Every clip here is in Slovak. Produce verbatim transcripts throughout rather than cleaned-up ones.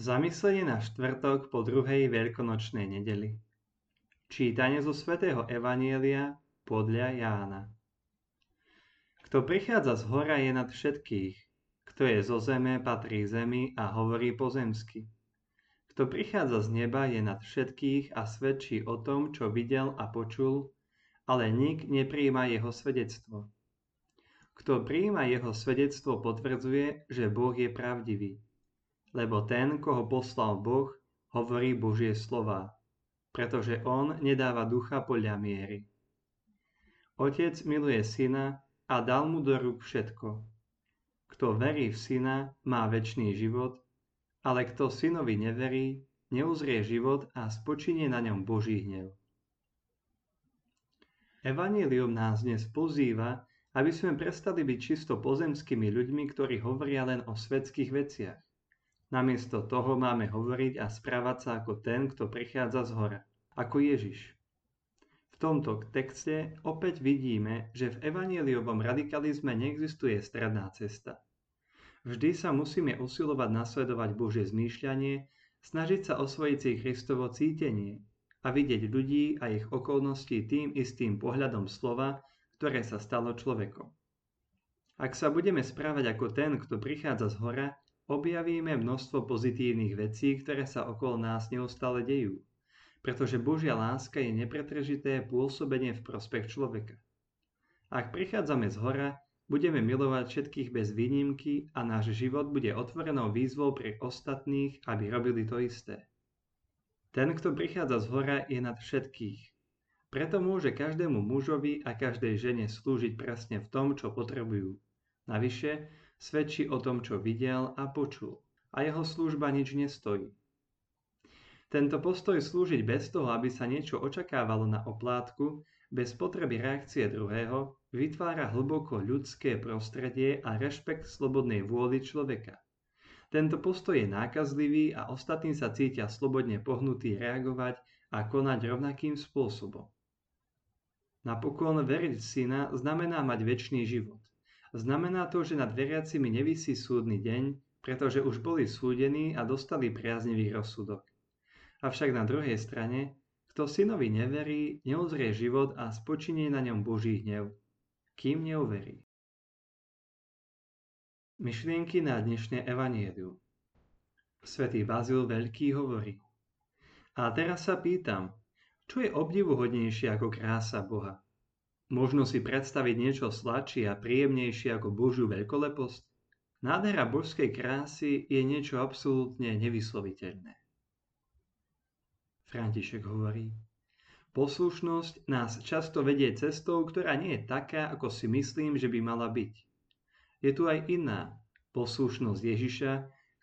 Zamyslenie na štvrtok po druhej veľkonočnej nedeli. Čítanie zo svätého Evanjelia podľa Jána. Kto prichádza z hora, je nad všetkých. Kto je zo zeme, patrí zemi a hovorí pozemsky. Kto prichádza z neba, je nad všetkých a svedčí o tom, čo videl a počul, ale nik neprijíma jeho svedectvo. Kto prijíma jeho svedectvo, potvrdzuje, že Boh je pravdivý. Lebo ten, koho poslal Boh, hovorí Božie slová, pretože on nedáva ducha podľa miery. Otec miluje syna a dal mu do rúk všetko. Kto verí v syna, má večný život, ale kto synovi neverí, neuzrie život a spočinie na ňom Boží hnev. Evanjelium nás dnes pozýva, aby sme prestali byť čisto pozemskými ľuďmi, ktorí hovoria len o svetských veciach. Namiesto toho máme hovoriť a správať sa ako ten, kto prichádza z hora, ako Ježiš. V tomto texte opäť vidíme, že v evanjeliovom radikalizme neexistuje stredná cesta. Vždy sa musíme usilovať nasledovať Božie zmýšľanie, snažiť sa osvojiť si Kristovo cítenie a vidieť ľudí a ich okolnosti tým istým pohľadom slova, ktoré sa stalo človekom. Ak sa budeme správať ako ten, kto prichádza z hora, objavíme množstvo pozitívnych vecí, ktoré sa okolo nás neustále dejú, pretože Božia láska je nepretržité pôsobenie v prospech človeka. Ak prichádzame z hora, budeme milovať všetkých bez výnimky a náš život bude otvorenou výzvou pre ostatných, aby robili to isté. Ten, kto prichádza z hora, je nad všetkých. Preto môže každému mužovi a každej žene slúžiť presne v tom, čo potrebujú. Navyše, svedčí o tom, čo videl a počul, a jeho služba nič nestojí. Tento postoj slúžiť bez toho, aby sa niečo očakávalo na oplátku, bez potreby reakcie druhého, vytvára hlboko ľudské prostredie a rešpekt slobodnej vôli človeka. Tento postoj je nákazlivý a ostatní sa cítia slobodne pohnutí reagovať a konať rovnakým spôsobom. Napokon veriť v syna znamená mať večný život. Znamená to, že nad veriacimi nevisí súdny deň, pretože už boli súdení a dostali priaznivý rozsudok. Avšak na druhej strane, kto synovi neverí, neuzrie život a spočinie na ňom Boží hnev, kým neuverí. Myšlienky na dnešné evanjelium. Svätý Bazil Veľký hovorí: A teraz sa pýtam, čo je obdivuhodnejšie ako krása Boha? Možno si predstaviť niečo sladšie a príjemnejšie ako Božiu veľkoleposť? Nádhera božskej krásy je niečo absolútne nevysloviteľné. František hovorí: Poslušnosť nás často vedie cestou, ktorá nie je taká, ako si myslím, že by mala byť. Je tu aj iná poslušnosť Ježiša,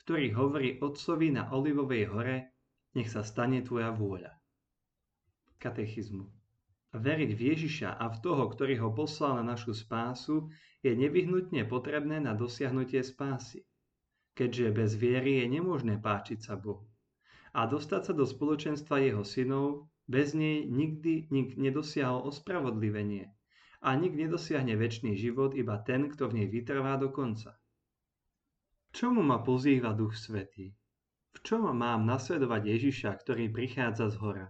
ktorý hovorí Otcovi na Olivovej hore: Nech sa stane tvoja vôľa. Katechizmu. Veriť v Ježiša a v toho, ktorý ho poslal na našu spásu, je nevyhnutne potrebné na dosiahnutie spásy, keďže bez viery je nemožné páčiť sa Bohu. A dostať sa do spoločenstva jeho synov, bez nej nikdy nik nedosiahol ospravodlivenie a nik nedosiahne večný život, iba ten, kto v nej vytrvá do konca. Čomu ma pozýva Duch Svätý? V čom mám nasledovať Ježiša, ktorý prichádza z hora?